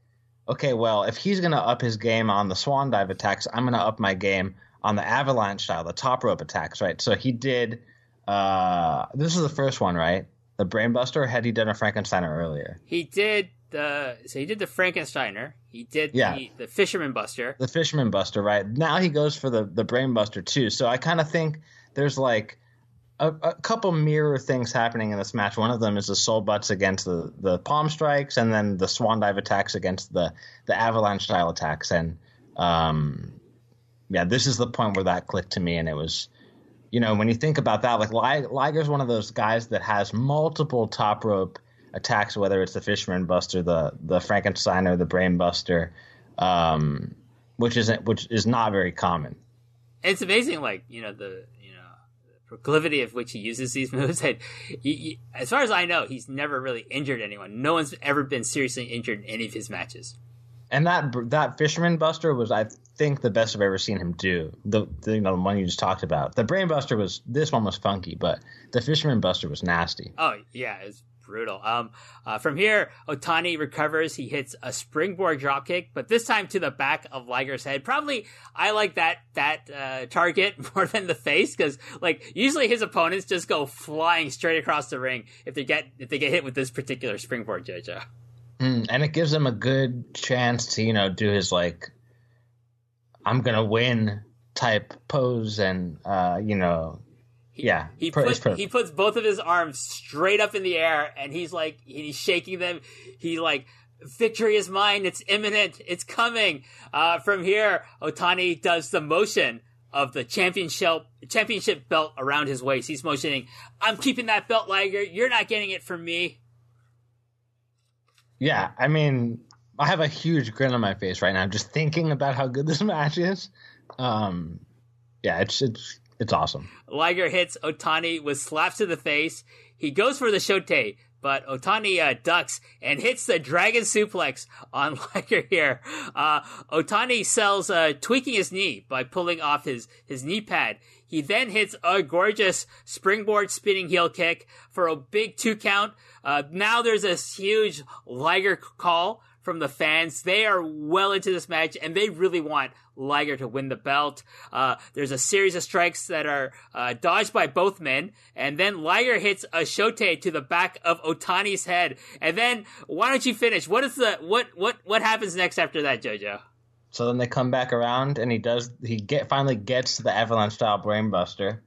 okay, well, if he's going to up his game on the swan dive attacks, I'm going to up my game on the avalanche style, the top rope attacks, right? So he did this is the first one, right? The brainbuster. Had he done a Frankensteiner earlier? He did the Frankensteiner. He did the fisherman buster. The fisherman buster, right? Now he goes for the brainbuster too. So I kind of think there's like a couple mirror things happening in this match. One of them is the soul butts against the palm strikes, and then the swan dive attacks against the avalanche style attacks. And yeah, this is the point where that clicked to me. And it was, you know, when you think about that, like Liger's one of those guys that has multiple top rope attacks, whether it's the fisherman buster, the Frankensteiner, the brain buster, which is not very common. It's amazing, like, you know, proclivity of which he uses these moves. And he, as far as I know, he's never really injured anyone. No one's ever been seriously injured in any of his matches. And that fisherman buster was, I think, the best I've ever seen him do. The one you just talked about. The brain buster was, this one was funky, but the fisherman buster was nasty. Oh yeah, it's brutal. From here, Otani recovers. He hits a springboard dropkick, but this time to the back of Liger's head. Probably, I like that target more than the face, because like usually his opponents just go flying straight across the ring if they get hit with this particular springboard, JoJo. And it gives him a good chance to, you know, do his like I'm gonna win type pose and you know. Yeah, he puts both of his arms straight up in the air, and he's like he's shaking them. He like victory is mine. It's imminent. It's coming. From here, Otani does the motion of the championship belt around his waist. He's motioning, "I'm keeping that belt, Liger. You're not getting it from me." Yeah, I mean, I have a huge grin on my face right now. I'm just thinking about how good this match is. Yeah, it's awesome. Liger hits Otani with slaps to the face. He goes for the shote, but Otani ducks and hits the dragon suplex on Liger here. Otani sells tweaking his knee by pulling off his knee pad. He then hits a gorgeous springboard spinning heel kick for a big 2 count. Now there's this huge Liger call from the fans. They are well into this match, and they really want Liger to win the belt. There's a series of strikes that are dodged by both men, and then Liger hits a shote to the back of Otani's head. And then, why don't you finish? What happens next after that, Jojo? So then they come back around, and he finally gets to the Avalanche style brainbuster.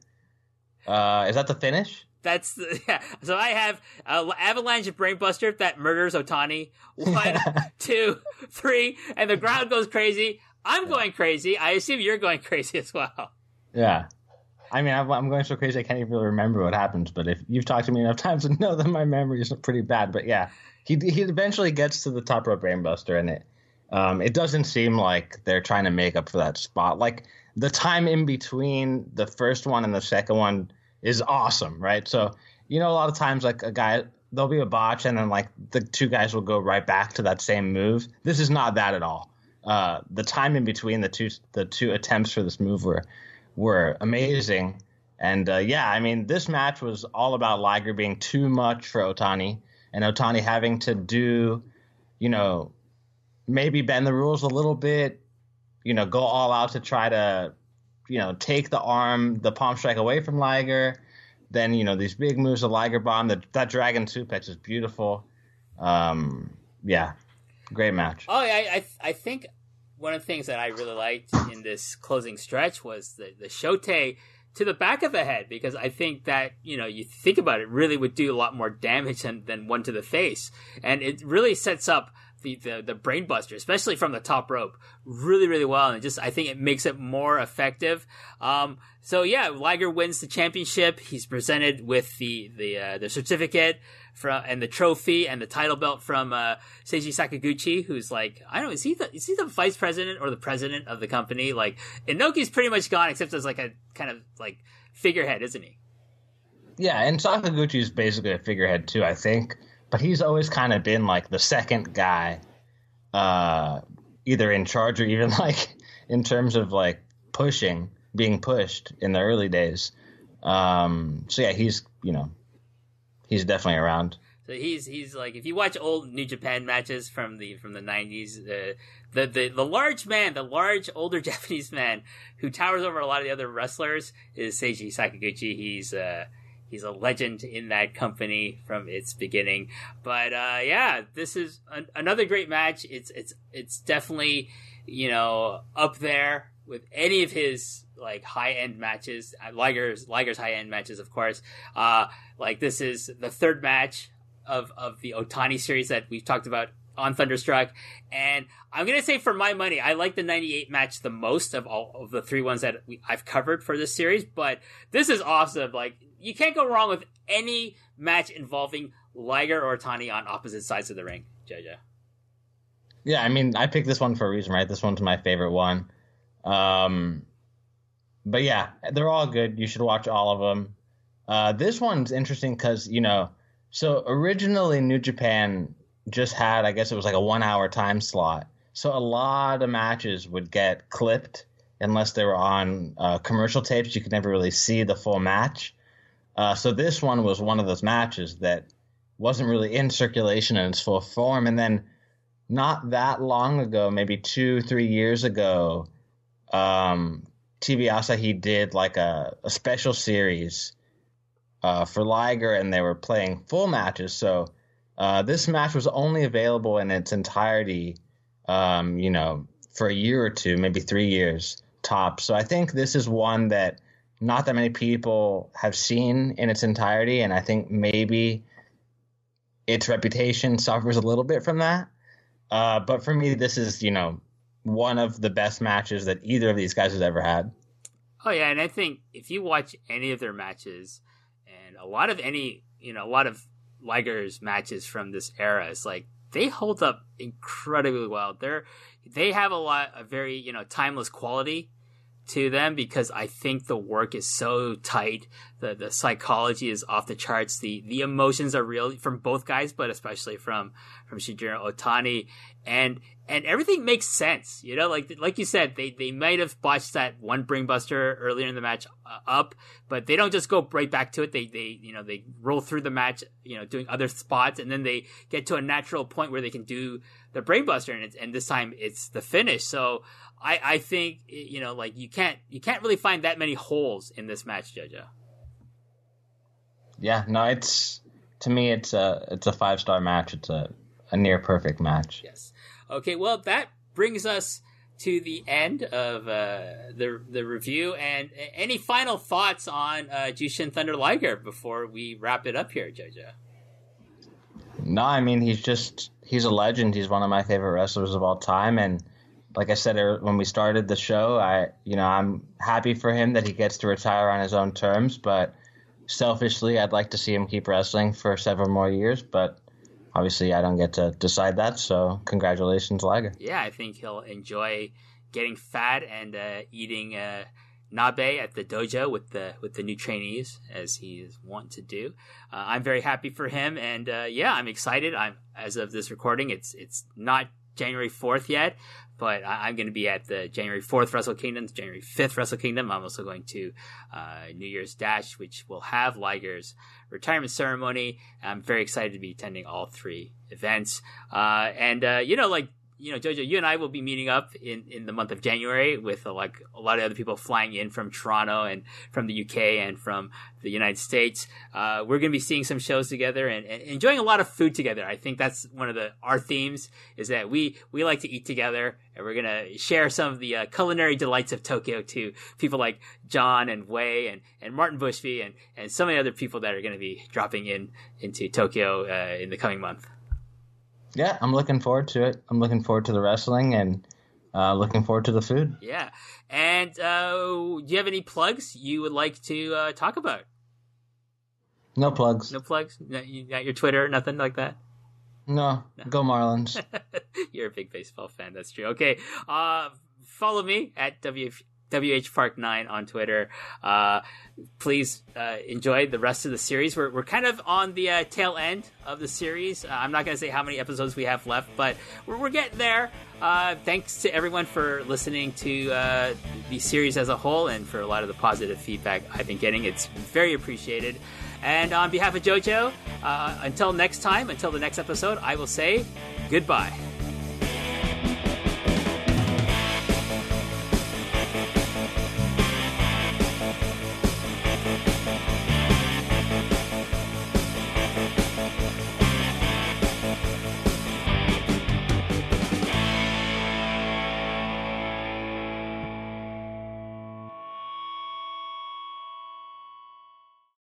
Is that the finish? That's yeah. So I have Avalanche Brainbuster that murders Otani. 1, 2, 3, and the crowd goes crazy. I'm going crazy. I assume you're going crazy as well. Yeah. I mean, I'm going so crazy I can't even really remember what happens, but if you've talked to me enough times to know that my memory is pretty bad. But yeah, he eventually gets to the top rope Brainbuster, and it doesn't seem like they're trying to make up for that spot. Like, the time in between the first one and the second one is awesome, right? So, you know, a lot of times, like, a guy, there'll be a botch, and then, like, the two guys will go right back to that same move. This is not that at all. The time in between the two attempts for this move were amazing. And, yeah, I mean, this match was all about Liger being too much for Otani, and Otani having to do, you know, maybe bend the rules a little bit, you know, go all out to try to, you know, take the palm strike away from Liger. Then, you know, these big moves, the Liger bomb, that Dragon suplex is beautiful. Yeah, great match. Oh, I think one of the things that I really liked in this closing stretch was the shote to the back of the head, because I think that, you know, you think about it, really would do a lot more damage than one to the face. And it really sets up the brainbuster, especially from the top rope, really, really well. And I think it makes it more effective. So yeah, Liger wins the championship. He's presented with the certificate and the trophy and the title belt from Seiji Sakaguchi, who's like, I don't know, is he the vice president or the president of the company? Like, Inoki's pretty much gone, except as like a kind of like figurehead, isn't he? Yeah, and Sakaguchi's basically a figurehead too, I think. But he's always kind of been like the second guy, either in charge or even like in terms of like being pushed in the early days. So yeah, he's definitely around. So he's like, if you watch old New Japan matches from the 90s, the large man, the large older Japanese man who towers over a lot of the other wrestlers is Seiji Sakaguchi. He's a legend in that company from its beginning. But yeah, this is another great match. It's definitely, you know, up there with any of his like high end matches. Liger's high end matches, of course. Like, this is the third match of the Otani series that we've talked about on Thunderstruck, and I'm gonna say, for my money, I like the 98 match the most of all of the three ones that I've covered for this series. But this is awesome. Like, you can't go wrong with any match involving Liger or Otani on opposite sides of the ring, Jojo. Yeah, I mean, I picked this one for a reason, right? This one's my favorite one. But yeah, they're all good. You should watch all of them. This one's interesting because, you know, so originally New Japan just had, I guess it was like a 1 hour time slot. So a lot of matches would get clipped unless they were on commercial tapes. You could never really see the full match. So this one was one of those matches that wasn't really in circulation in its full form. And then not that long ago, maybe 2-3 years ago, TV Asahi did like a special series for Liger, and they were playing full matches. So this match was only available in its entirety, you know, for a year or two, maybe 3 years tops. So I think this is one that not that many people have seen in its entirety, and I think maybe its reputation suffers a little bit from that. But for me, this is, you know, one of the best matches that either of these guys has ever had. Oh, yeah, and I think if you watch any of their matches, and a lot of Liger's matches from this era, it's like, they hold up incredibly well. They have a very, you know, timeless quality to them because I think the work is so tight. The psychology is off the charts. The emotions are real from both guys, but especially from Shinjiro Otani. And everything makes sense, you know, like you said, they might have botched that one brain buster earlier in the match up, but they don't just go right back to it. They roll through the match, you know, doing other spots, and then they get to a natural point where they can do the brain buster, and this time it's the finish. So I think, you know, like you can't really find that many holes in this match, Jojo. Yeah, no, it's a 5-star match. It's a near perfect match. Yes. Okay, well, that brings us to the end of the review. And any final thoughts on Jushin Thunder Liger before we wrap it up here, Jojo? No, I mean, he's a legend. He's one of my favorite wrestlers of all time. And like I said when we started the show, I'm happy for him that he gets to retire on his own terms. But selfishly, I'd like to see him keep wrestling for several more years. But obviously, I don't get to decide that, so congratulations, Liger. Yeah, I think he'll enjoy getting fat and eating nabe at the dojo with the new trainees, as he is wont to do. I'm very happy for him, and I'm excited. As of this recording, it's not January 4th yet, but I'm going to be at the January 4th Wrestle Kingdom, the January 5th Wrestle Kingdom. I'm also going to New Year's Dash, which will have Liger's retirement ceremony. I'm very excited to be attending all three events. Jojo, you and I will be meeting up in the month of January with a lot of other people flying in from Toronto and from the UK and from the United States. We're going to be seeing some shows together and enjoying a lot of food together. I think that's one of our themes, is that we like to eat together, and we're going to share some of the culinary delights of Tokyo to people like John and Wei and Martin Bushby and so many other people that are going to be dropping into Tokyo in the coming month. Yeah, I'm looking forward to it. I'm looking forward to the wrestling and looking forward to the food. Yeah. And do you have any plugs you would like to talk about? No plugs. No plugs? You got your Twitter, nothing like that? No. Go Marlins. You're a big baseball fan. That's true. Okay. Follow me at WH Park 9 on Twitter. Please enjoy the rest of the series. We're kind of on the tail end of the series. I'm not going to say how many episodes we have left, but we're getting there. Thanks to everyone for listening to the series as a whole and for a lot of the positive feedback I've been getting. It's very appreciated. And on behalf of JoJo, until next time, until the next episode, I will say goodbye.